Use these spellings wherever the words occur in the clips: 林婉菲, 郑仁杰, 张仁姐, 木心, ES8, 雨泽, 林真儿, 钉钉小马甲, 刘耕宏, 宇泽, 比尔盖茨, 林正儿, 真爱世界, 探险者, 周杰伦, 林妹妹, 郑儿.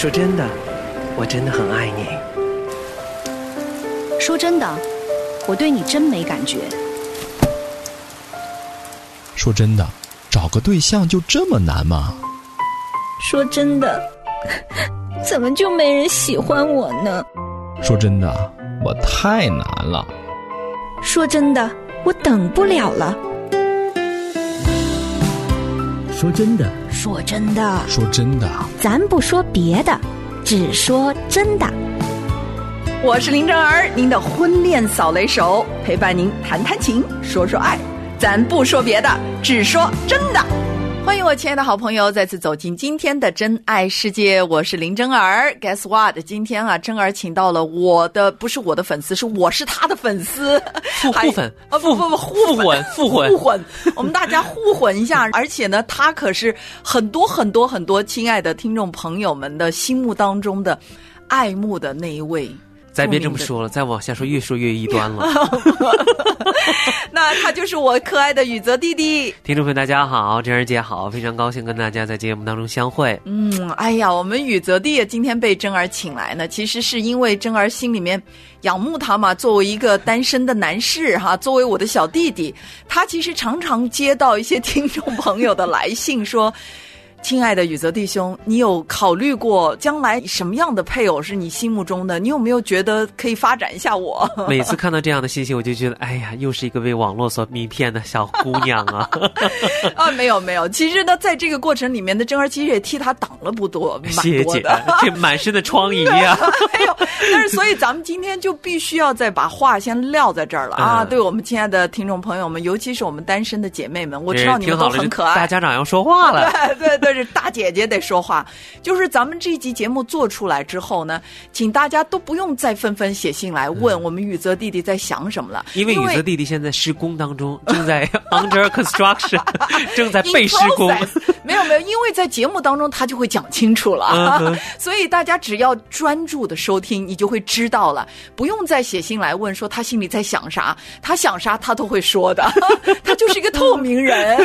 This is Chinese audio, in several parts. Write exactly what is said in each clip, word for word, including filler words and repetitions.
说真的，我真的很爱你。说真的，我对你真没感觉。说真的，找个对象就这么难吗？说真的，怎么就没人喜欢我呢？说真的，我太难了。说真的，我等不了了。说真的，说真的，说真的，咱不说别的，只说真的。我是林正儿，您的婚恋扫雷手，陪伴您谈谈情，说说爱，咱不说别的，只说真的。欢迎我亲爱的好朋友再次走进今天的真爱世界，我是林真儿。 Guess what， 今天啊，真儿请到了我的，不是我的粉丝，是我是他的粉丝，互粉啊，不不不，互混互混互混，我们大家互混一下。而且呢，他可是很多很多很多亲爱的听众朋友们的心目当中的爱慕的那一位。咱别这么说了，再往下说越说越异端了。那他就是我可爱的雨泽弟弟。听众朋友大家好，真儿姐好，非常高兴跟大家在节目当中相会。嗯，哎呀，我们雨泽弟今天被真儿请来呢，其实是因为真儿心里面仰慕他嘛，作为一个单身的男士哈，作为我的小弟弟，他其实常常接到一些听众朋友的来信说。亲爱的雨泽弟兄，你有考虑过将来什么样的配偶是你心目中的？你有没有觉得可以发展一下我？每次看到这样的信息，我就觉得，哎呀，又是一个被网络所迷骗的小姑娘啊！啊，没有没有，其实呢，在这个过程里面的真儿其实也替他挡了不多，谢谢姐，这满身的疮痍啊！哎呦，但是所以咱们今天就必须要再把话先撂在这儿了啊！嗯、对我们亲爱的听众朋友们，尤其是我们单身的姐妹们，我知道你们都很可爱，大家长要说话了，对对对。但是大姐姐得说话，就是咱们这一集节目做出来之后呢，请大家都不用再纷纷写信来问我们雨泽弟弟在想什么了，因为雨泽弟弟现在施工当中，正在 under construction， 正在被施工。没有没有，因为在节目当中他就会讲清楚了，所以大家只要专注的收听，你就会知道了，不用再写信来问说他心里在想啥，他想啥他都会说的，他就是一个透明人。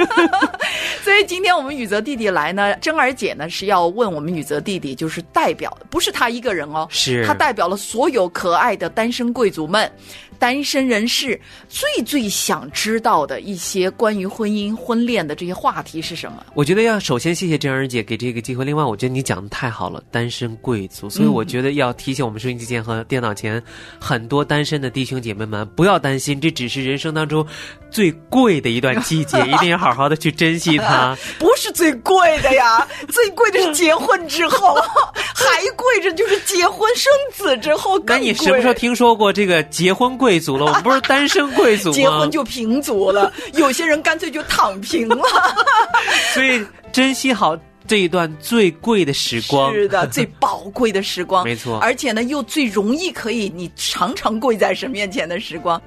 所以今天我们雨泽弟弟来。那真儿姐呢是要问我们雨泽弟弟，就是代表不是他一个人哦，是他代表了所有可爱的单身贵族们、单身人士最最想知道的一些关于婚姻、婚恋的这些话题是什么？我觉得要首先谢谢真儿姐给这个机会，另外我觉得你讲的太好了，单身贵族，所以我觉得要提醒我们收音机前和电脑前很多单身的弟兄姐妹们，不要担心，这只是人生当中最贵的一段季节，一定要好好的去珍惜它。不是最贵的。对呀，最贵的是结婚之后，还贵着就是结婚生子之后更贵。那你什么时候听说过这个结婚贵族了？我们不是单身贵族吗？结婚就平足了，有些人干脆就躺平了。所以珍惜好这一段最贵的时光，是的，最宝贵的时光，没错。而且呢，又最容易可以你常常跪在神面前的时光。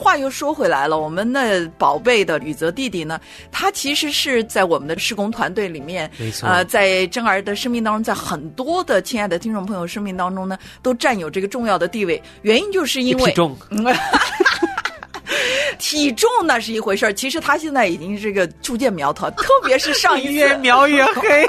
话又说回来了，我们那宝贝的雨泽弟弟呢，他其实是在我们的施工团队里面，没错，呃，在真儿的生命当中，在很多的亲爱的听众朋友生命当中呢，都占有这个重要的地位。原因就是因为体重。体重那是一回事儿，其实他现在已经是个初见苗头，特别是上一次越描越黑，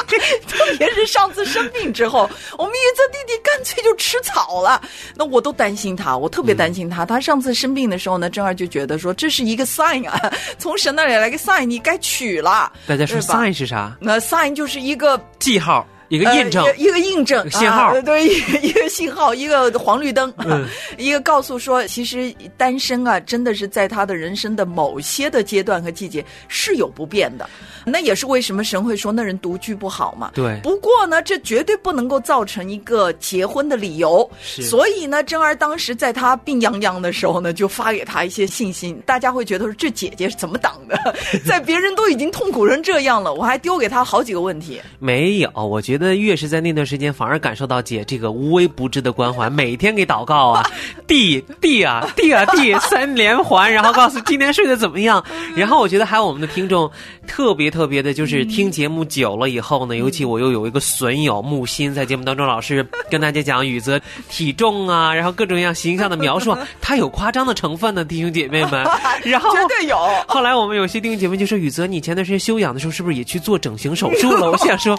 特别是上次生病之后，我们雨泽弟弟干脆就吃草了。那我都担心他，我特别担心他。嗯、他上次生病的时候呢，真儿就觉得说这是一个 sign 啊，从神那里来个 sign， 你该取了。大家说 sign 是啥？那 sign 就是一个记号。一个印证、呃、一个印证信号、啊、对，一个信号，一个黄绿灯、嗯、一个告诉说其实单身啊真的是在他的人生的某些的阶段和季节是有不变的，那也是为什么神会说那人独居不好嘛。对，不过呢这绝对不能够造成一个结婚的理由，所以呢真儿当时在他病怏怏的时候呢就发给他一些信心，大家会觉得说这姐姐是怎么挡的，在别人都已经痛苦成这样了，我还丢给他好几个问题。没有，我觉得得越是在那段时间，反而感受到姐这个无微不至的关怀，每天给祷告啊，地地啊地啊地三连环，然后告诉今天睡得怎么样。然后我觉得还有我们的听众特别特别的，就是听节目久了以后呢，尤其我又有一个损友木心，在节目当中老师跟大家讲宇泽体重啊，然后各种各样形象的描述，他有夸张的成分呢，弟兄姐妹们。然后绝对有。后来我们有些弟兄姐妹就说，宇泽你前段时间休养的时候是不是也去做整形手术了？我想说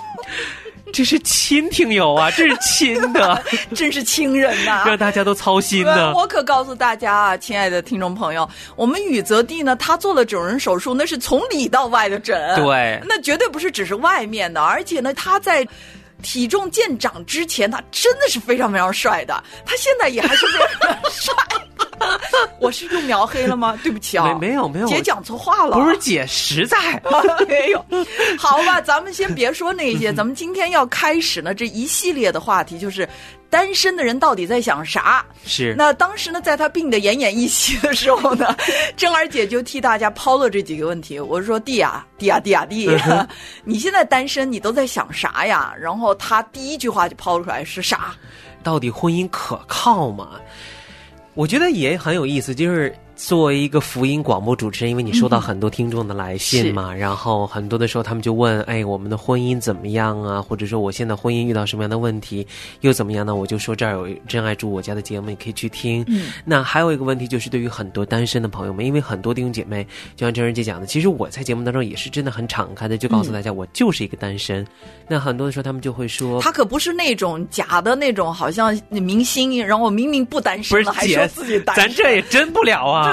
这是亲听友啊，这是亲的，真是亲人呐、啊，让大家都操心呢。我可告诉大家啊，亲爱的听众朋友，我们宇泽弟呢，他做了整容手术，那是从里到外的整，对，那绝对不是只是外面的，而且呢，他在体重见长之前，他真的是非常非常帅的，他现在也还是非常帅。我是又描黑了吗？对不起啊，没有没有，姐讲错话了，不是姐实在没有。好吧，咱们先别说那些，咱们今天要开始呢这一系列的话题，就是单身的人到底在想啥？是。那当时呢，在他病得奄奄一息的时候呢，郑儿姐就替大家抛了这几个问题。我说：“弟啊，弟啊，弟啊，弟，嗯、你现在单身，你都在想啥呀？”然后他第一句话就抛出来是啥？到底婚姻可靠吗？我觉得也很有意思，就是作为一个福音广播主持人，因为你收到很多听众的来信嘛、嗯、然后很多的时候他们就问，哎，我们的婚姻怎么样啊，或者说我现在婚姻遇到什么样的问题又怎么样呢，我就说这儿有真爱住我家的节目，你可以去听、嗯、那还有一个问题就是对于很多单身的朋友们，因为很多弟兄姐妹就像郑儿姐讲的，其实我在节目当中也是真的很敞开的就告诉大家我就是一个单身、嗯、那很多的时候他们就会说，他可不是那种假的那种好像明星，然后我明明不单身了，不是姐还说自己单身，咱这也真不了啊。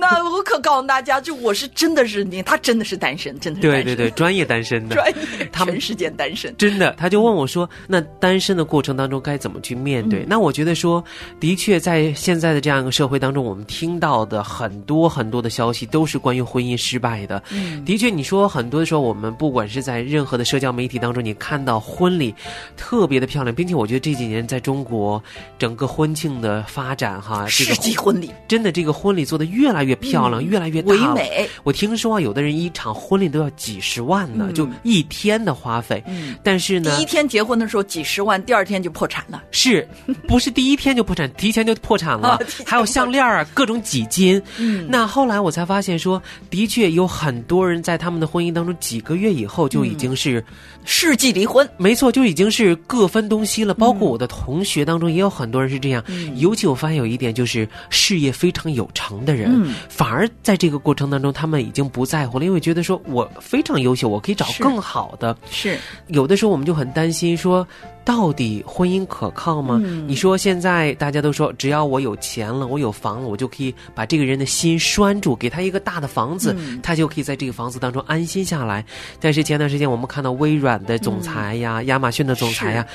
那我可告诉大家，就我是真的是你，他真的是单身，真的是单身，对对对，专业单身的，专业，他们全世界单身，真的。他就问我说，那单身的过程当中该怎么去面对？嗯、那我觉得说，的确在现在的这样一个社会当中，我们听到的很多很多的消息都是关于婚姻失败的。嗯、的确，你说很多的时候，我们不管是在任何的社交媒体当中，你看到婚礼特别的漂亮，并且我觉得这几年在中国整个婚庆的发展哈，世纪婚礼，真的这个婚礼做的越来越漂亮、嗯、越来越大唯美。我听说啊，有的人一场婚礼都要几十万呢、嗯、就一天的花费、嗯、但是呢第一天结婚的时候几十万，第二天就破产了，是不是第一天就破产，提前就破产了、哦、还有项链啊各种几斤、嗯、那后来我才发现说，的确有很多人在他们的婚姻当中几个月以后就已经是、嗯、世纪离婚，没错，就已经是各分东西了，包括我的同学当中也有很多人是这样、嗯、尤其我发现有一点，就是事业非常有成的人、嗯、反而在这个过程当中他们已经不在乎了，因为觉得说我非常优秀，我可以找更好的，是有的时候我们就很担心说到底婚姻可靠吗、嗯、你说现在大家都说只要我有钱了，我有房了，我就可以把这个人的心拴住，给他一个大的房子、嗯、他就可以在这个房子当中安心下来。但是前段时间我们看到微软的总裁呀、嗯、亚马逊的总裁呀，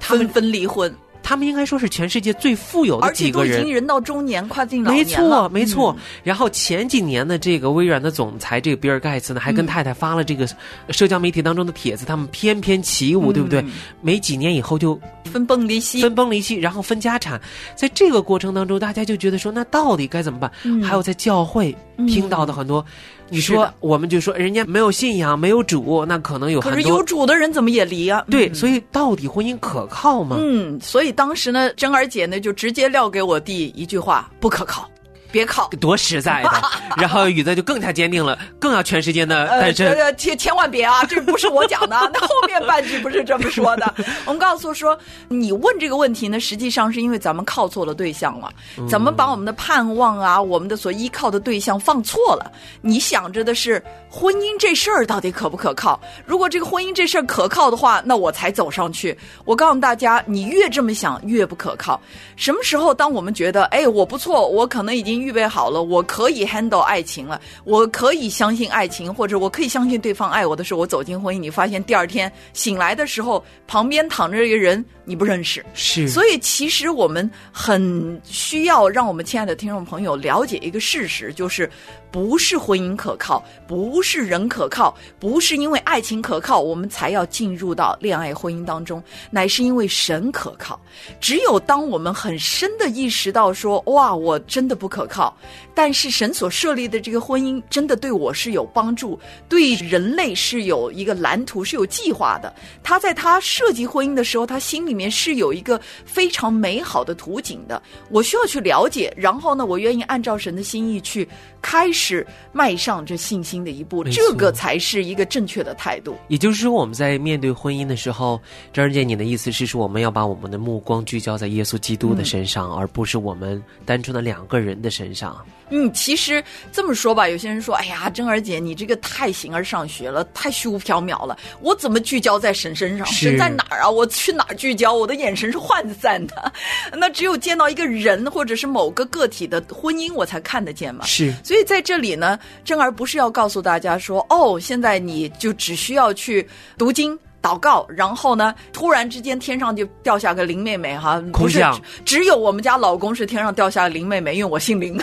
他们纷纷离婚，他们应该说是全世界最富有的几个人，而且都已经人到中年，快进老年了。没错，没错、嗯。然后前几年的这个微软的总裁，这个比尔盖茨呢，还跟太太发了这个社交媒体当中的帖子，他们翩翩起舞，嗯、对不对？没几年以后就分崩离析，分崩离析，然后分家产。在这个过程当中，大家就觉得说，那到底该怎么办？嗯、还有在教会听到的很多。嗯，你说我们就说人家没有信仰没有主，那可能有很多，可是有主的人怎么也离啊，对、嗯、所以到底婚姻可靠吗？嗯，所以当时呢珍儿姐呢就直接撂给我弟一句话，不可靠，别靠，多实在的。然后宇泽就更加坚定了，更要全世界的单身、呃、千千万别啊，这不是我讲的。那后面半句不是这么说的。我们告诉说，你问这个问题呢，实际上是因为咱们靠错了对象了，咱们把我们的盼望啊，我们的所依靠的对象放错了。你想着的是婚姻这事儿到底可不可靠，如果这个婚姻这事儿可靠的话，那我才走上去。我告诉大家，你越这么想越不可靠。什么时候当我们觉得，哎，我不错，我可能已经预备好了，我可以 handle 爱情了，我可以相信爱情，或者我可以相信对方爱我的时候，我走进婚姻，你发现第二天醒来的时候，旁边躺着一个人你不认识，是。所以其实我们很需要让我们亲爱的听众朋友了解一个事实，就是不是婚姻可靠，不是人可靠，不是因为爱情可靠我们才要进入到恋爱婚姻当中，乃是因为神可靠。只有当我们很深的意识到说，哇，我真的不可靠，但是神所设立的这个婚姻真的对我是有帮助，对人类是有一个蓝图，是有计划的。他在他设计婚姻的时候，他心里面是有一个非常美好的图景的，我需要去了解，然后呢我愿意按照神的心意去开始迈上这信心的一步，这个才是一个正确的态度。也就是说，我们在面对婚姻的时候，张仁姐，你的意思是说，我们要把我们的目光聚焦在耶稣基督的身上、嗯、而不是我们单纯的两个人的身上。嗯，其实这么说吧，有些人说，哎呀，真儿姐你这个太形而上学了，太虚无缥缈了，我怎么聚焦在神身上？神在哪儿啊？我去哪儿聚焦？我的眼神是涣散的。那只有见到一个人或者是某个个体的婚姻，我才看得见嘛。是，所以在这里呢，真儿不是要告诉大家说，哦，现在你就只需要去读经祷告，然后呢突然之间天上就掉下个林妹妹哈，不是只有我们家老公是天上掉下林妹妹，因为我姓林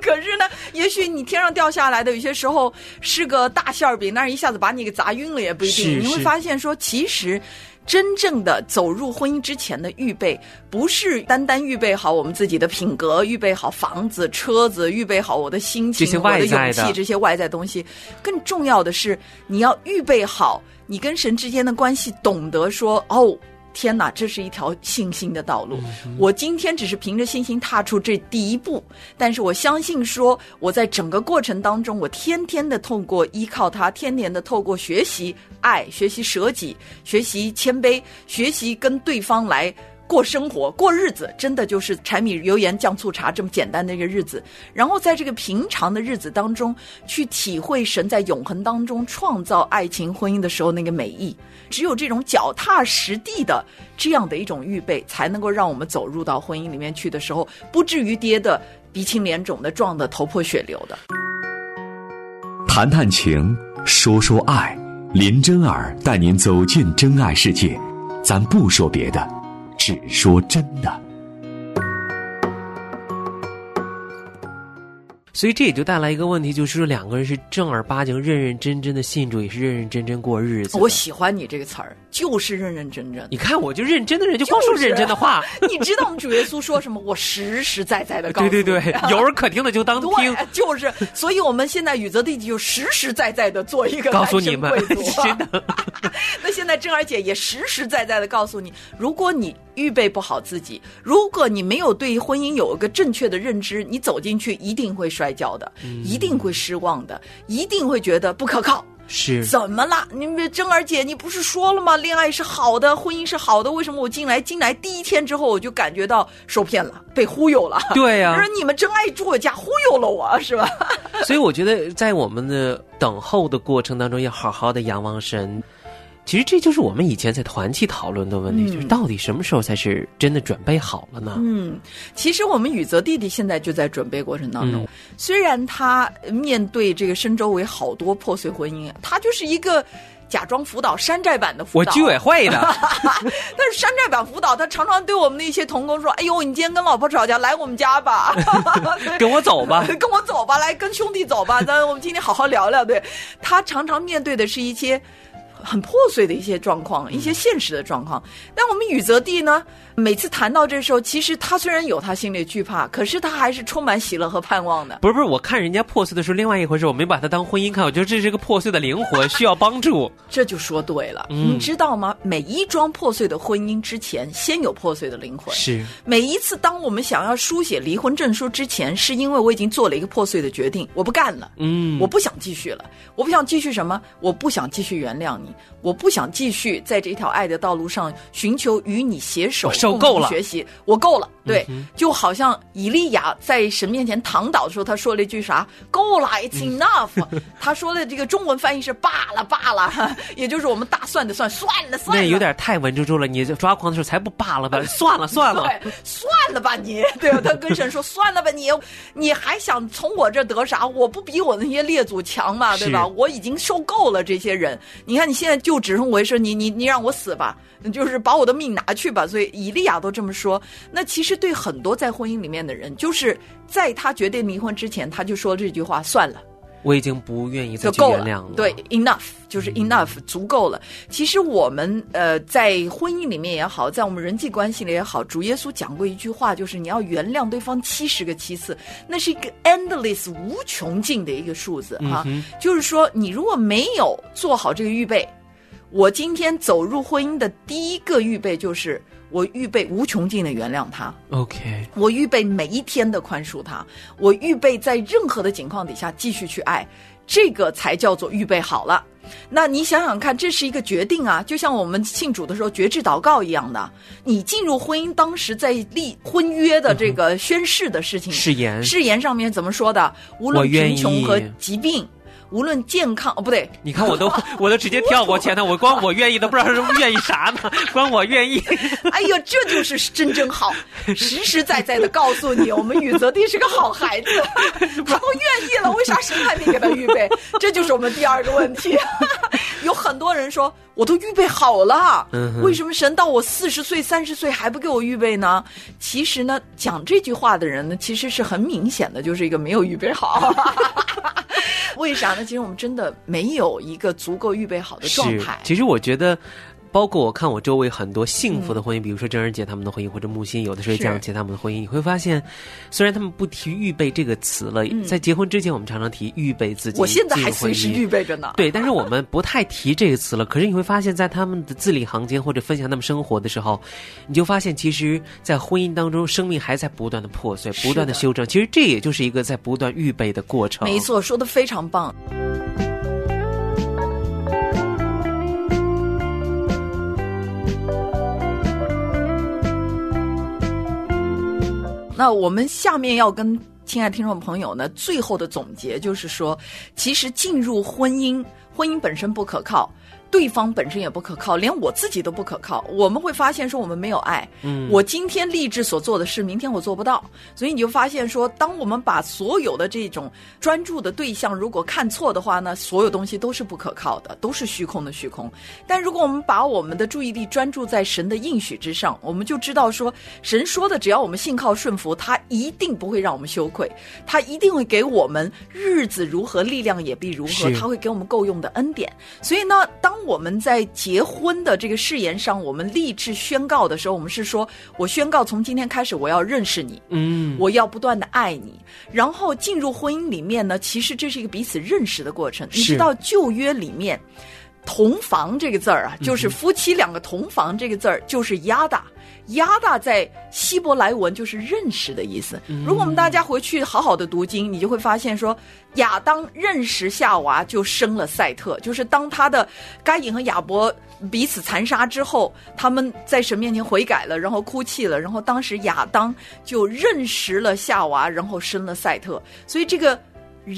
可是呢也许你天上掉下来的有些时候是个大馅饼，但是一下子把你给砸晕了也不一定。你会发现说，其实真正的走入婚姻之前的预备，不是单单预备好我们自己的品格，预备好房子车子，预备好我的心情，这些外在的我的勇气，这些外在东西。更重要的是你要预备好你跟神之间的关系，懂得说，哦天哪，这是一条信心的道路、嗯、我今天只是凭着信心踏出这第一步，但是我相信说，我在整个过程当中，我天天的透过依靠他，天天的透过学习爱，学习舍己，学习谦卑，学习跟对方来过生活过日子，真的就是柴米油盐酱醋茶这么简单的一个日子，然后在这个平常的日子当中去体会神在永恒当中创造爱情婚姻的时候那个美意。只有这种脚踏实地的这样的一种预备，才能够让我们走入到婚姻里面去的时候，不至于跌得鼻青脸肿的，撞得头破血流的。谈谈情，说说爱，林真儿带您走进真爱世界，咱不说别的，只说真的。所以这也就带来一个问题，就是说两个人是正儿八经认认真真的信主，也是认认真真过日子。我喜欢你这个词儿，就是认认真真。你看我就认真的人就光说认真的话、就是、你知道我们主耶稣说什么我实实在在的告诉你对对对，有人可听的就当听就是所以我们现在宇泽弟弟就实实在在的做一个告诉你们真的那现在真儿姐也实实在在的告诉你，如果你预备不好自己，如果你没有对婚姻有一个正确的认知，你走进去一定会摔跤的、嗯、一定会失望的，一定会觉得不可靠。是，怎么啦？你们真儿姐，你不是说了吗？恋爱是好的，婚姻是好的，为什么我进来进来第一天之后我就感觉到受骗了，被忽悠了？对呀、啊，就是你们真爱住我家忽悠了我，是吧？所以我觉得在我们的等候的过程当中，要好好的仰望神。其实这就是我们以前在团契讨论的问题、嗯、就是到底什么时候才是真的准备好了呢？嗯，其实我们宇泽弟弟现在就在准备过程当中、嗯、虽然他面对这个身周围好多破碎婚姻，他就是一个假装辅导山寨版的辅导，我居委会的但是山寨版辅导，他常常对我们的一些同工说，哎呦，你今天跟老婆吵架，来我们家吧跟我走吧跟我走吧，来跟兄弟走吧，咱我们今天好好聊聊。对，他常常面对的是一些很破碎的一些状况，一些现实的状况。但我们宇泽弟呢，每次谈到这时候，其实他虽然有他心里惧怕，可是他还是充满喜乐和盼望的。不是不是，我看人家破碎的时候另外一回事，我没把他当婚姻看，我觉得这是个破碎的灵魂需要帮助这就说对了、嗯、你知道吗？每一桩破碎的婚姻之前，先有破碎的灵魂。是，每一次当我们想要书写离婚证书之前，是因为我已经做了一个破碎的决定，我不干了，嗯，我不想继续了。我不想继续什么？我不想继续原谅你，我不想继续在这条爱的道路上寻求与你携手受够了，学习我够了。对、嗯、就好像以利亚在神面前躺倒的时候，他说了一句啥？够了 ，It's enough、嗯。他说的这个中文翻译是罢了，罢了，也就是我们大算的算，算了算了。那有点太文绉绉了，你抓狂的时候才不罢了吧？算了算了，对，算算了吧你，对吧？他跟神说算了吧你，你还想从我这得啥？我不比我那些列祖强嘛，对吧？我已经受够了这些人。你看你现在就只剩我一身，你你你让我死吧，就是把我的命拿去吧。所以以利亚都这么说。那其实对很多在婚姻里面的人，就是在他决定离婚之前，他就说这句话：算了。我已经不愿意再去原谅了，对 ，enough 就是 enough、嗯、足够了。其实我们呃在婚姻里面也好，在我们人际关系里也好，主耶稣讲过一句话，就是你要原谅对方七十个七次，那是一个 endless 无穷尽的一个数字啊、嗯。就是说，你如果没有做好这个预备，我今天走入婚姻的第一个预备就是。我预备无穷尽的原谅他 ，OK。我预备每一天的宽恕他，我预备在任何的情况底下继续去爱，这个才叫做预备好了。那你想想看，这是一个决定啊，就像我们庆祝的时候决志祷告一样的。你进入婚姻，当时在立婚约的这个宣誓的事情，嗯、誓言，誓言上面怎么说的？无论贫穷和疾病。无论健康哦，不对，你看我都我都直接跳过前头，我光我愿意都不知道是不是愿意啥呢，光我愿意。哎呀，这就是真正好，实实在在的告诉你，我们宇泽弟是个好孩子，他都愿意了，为啥神还没给他预备？这就是我们第二个问题。有很多人说我都预备好了，为什么神到我四十岁、三十岁还不给我预备呢？其实呢，讲这句话的人呢，其实是很明显的，就是一个没有预备好。为啥呢？其实我们真的没有一个足够预备好的状态。其实我觉得包括我看我周围很多幸福的婚姻、嗯、比如说郑仁杰他们的婚姻，或者木心有的时候这样结他们的婚姻，你会发现虽然他们不提预备这个词了、嗯、在结婚之前我们常常提预备自己，我现在还随时预备着呢，对，但是我们不太提这个词了。可是你会发现在他们的字里行间或者分享他们生活的时候，你就发现其实在婚姻当中生命还在不断的破碎，不断的修正，其实这也就是一个在不断预备的过程。没错，说得非常棒。那我们下面要跟亲爱听众朋友呢，最后的总结就是说，其实进入婚姻，婚姻本身不可靠，对方本身也不可靠，连我自己都不可靠。我们会发现说我们没有爱，嗯，我今天立志所做的事明天我做不到，所以你就发现说，当我们把所有的这种专注的对象如果看错的话呢，所有东西都是不可靠的，都是虚空的虚空。但如果我们把我们的注意力专注在神的应许之上，我们就知道说神说的只要我们信靠顺服，他一定不会让我们羞愧，他一定会给我们日子如何力量也必如何，他会给我们够用的恩典。所以呢，当我们在结婚的这个誓言上，我们立志宣告的时候，我们是说我宣告从今天开始我要认识你，嗯，我要不断的爱你。然后进入婚姻里面呢，其实这是一个彼此认识的过程。你知道旧约里面同房这个字儿啊，就是夫妻两个同房这个字儿就是亚达，亚达在希伯来文就是认识的意思。如果我们大家回去好好的读经，你就会发现说亚当认识夏娃就生了赛特，就是当他的该隐和亚伯彼此残杀之后，他们在神面前悔改了，然后哭泣了，然后当时亚当就认识了夏娃，然后生了赛特。所以这个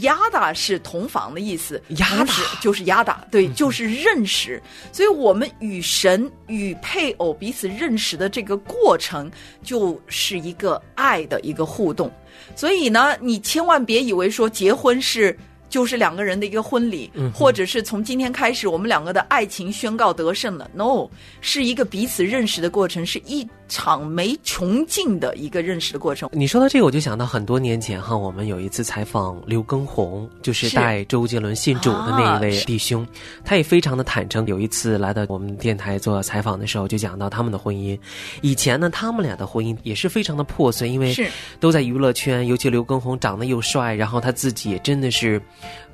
亚达是同房的意思，亚达就是亚达，对，就是认识。所以我们与神与配偶彼此认识的这个过程，就是一个爱的一个互动。所以呢，你千万别以为说结婚是就是两个人的一个婚礼，或者是从今天开始我们两个的爱情宣告得胜了， no， 是一个彼此认识的过程，是一场没穷尽的一个认识的过程。你说到这个我就想到很多年前哈，我们有一次采访刘耕宏，就是带周杰伦信主的那一位弟兄、啊、他也非常的坦诚，有一次来到我们电台做采访的时候就讲到他们的婚姻。以前呢，他们俩的婚姻也是非常的破碎，因为都在娱乐圈，尤其刘耕宏长得又帅，然后他自己也真的是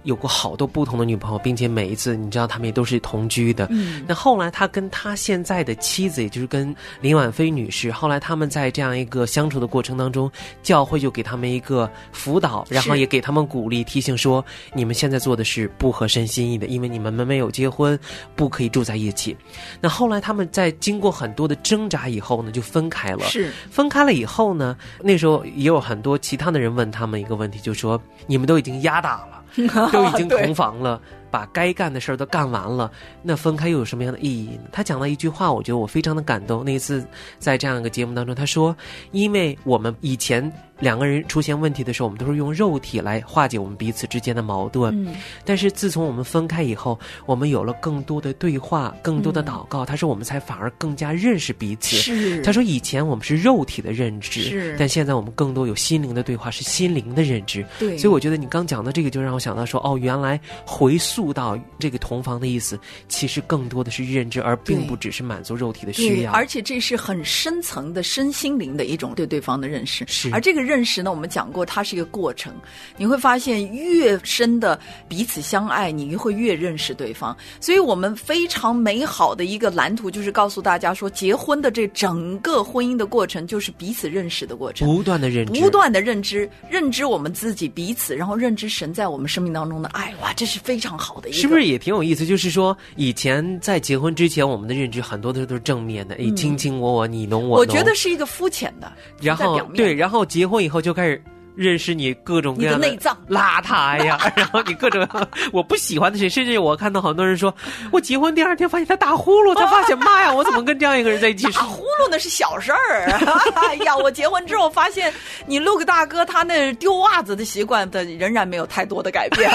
有过好多不同的女朋友，并且每一次你知道他们也都是同居的、嗯、那后来他跟他现在的妻子，也就是跟林婉菲女士，后来他们在这样一个相处的过程当中，教会就给他们一个辅导，然后也给他们鼓励提醒说，你们现在做的是不合神心意的，因为你们没有结婚，不可以住在一起。那后来他们在经过很多的挣扎以后呢，就分开了。是分开了以后呢，那时候也有很多其他的人问他们一个问题，就说你们都已经压打了都已经同房了把该干的事儿都干完了，那分开又有什么样的意义呢？他讲了一句话，我觉得我非常的感动。那一次在这样一个节目当中，他说，因为我们以前两个人出现问题的时候，我们都是用肉体来化解我们彼此之间的矛盾、嗯、但是自从我们分开以后，我们有了更多的对话，更多的祷告、嗯、他说我们才反而更加认识彼此。是，他说以前我们是肉体的认知，但现在我们更多有心灵的对话，是心灵的认知。对，所以我觉得你刚讲的这个就让我想到说，哦，原来回溯到这个同房的意思，其实更多的是认知，而并不只是满足肉体的需要。而且这是很深层的身心灵的一种对对方的认识。是，而这个认识呢，我们讲过它是一个过程，你会发现越深的彼此相爱，你会越认识对方。所以我们非常美好的一个蓝图就是告诉大家说，结婚的这整个婚姻的过程就是彼此认识的过程，不断的认知，不断的认知，认知我们自己彼此，然后认知神在我们生命当中的爱。哇，这是非常好的一个，是不是也挺有意思？就是说以前在结婚之前，我们的认知很多的都是正面的，你、嗯、卿卿我我，你侬我侬，我觉得是一个肤浅的，然后对，然后结婚以后就开始认识你各种各样的内脏邋遢呀，然后你各种我不喜欢的谁，甚至我看到很多人说，我结婚第二天发现他打呼噜，才发现妈呀，我怎么跟这样一个人在一起？打呼噜那是小事儿，哎呀，我结婚之后发现你陆个大哥他那丢袜子的习惯的仍然没有太多的改变。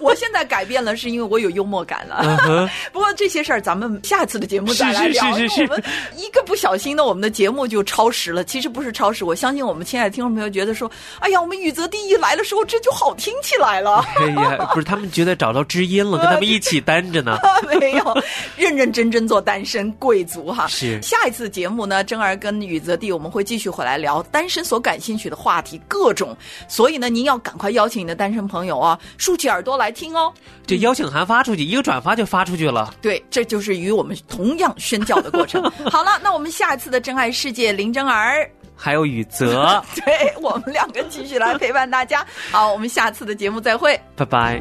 我现在改变了，是因为我有幽默感了。不过这些事儿咱们下次的节目再来聊。是是是是，我们一个不小心的，我们的节目就超时了。其实不是超时，我相信我们亲爱的听众朋友觉得说，哎呀。我们雨泽第一来的时候，这就好听起来了。哎呀，不是，他们觉得找到知音了，跟他们一起单着呢。没有，认认真真做单身贵族哈。是。下一次节目呢，征儿跟雨泽第我们会继续回来聊单身所感兴趣的话题，各种。所以呢，您要赶快邀请你的单身朋友啊，竖起耳朵来听哦。这邀请函发出去，一个转发就发出去了。对，这就是与我们同样宣教的过程。好了，那我们下一次的真爱世界，林征儿。还有雨泽。对，我们两个继续来陪伴大家。好，我们下次的节目再会，拜拜。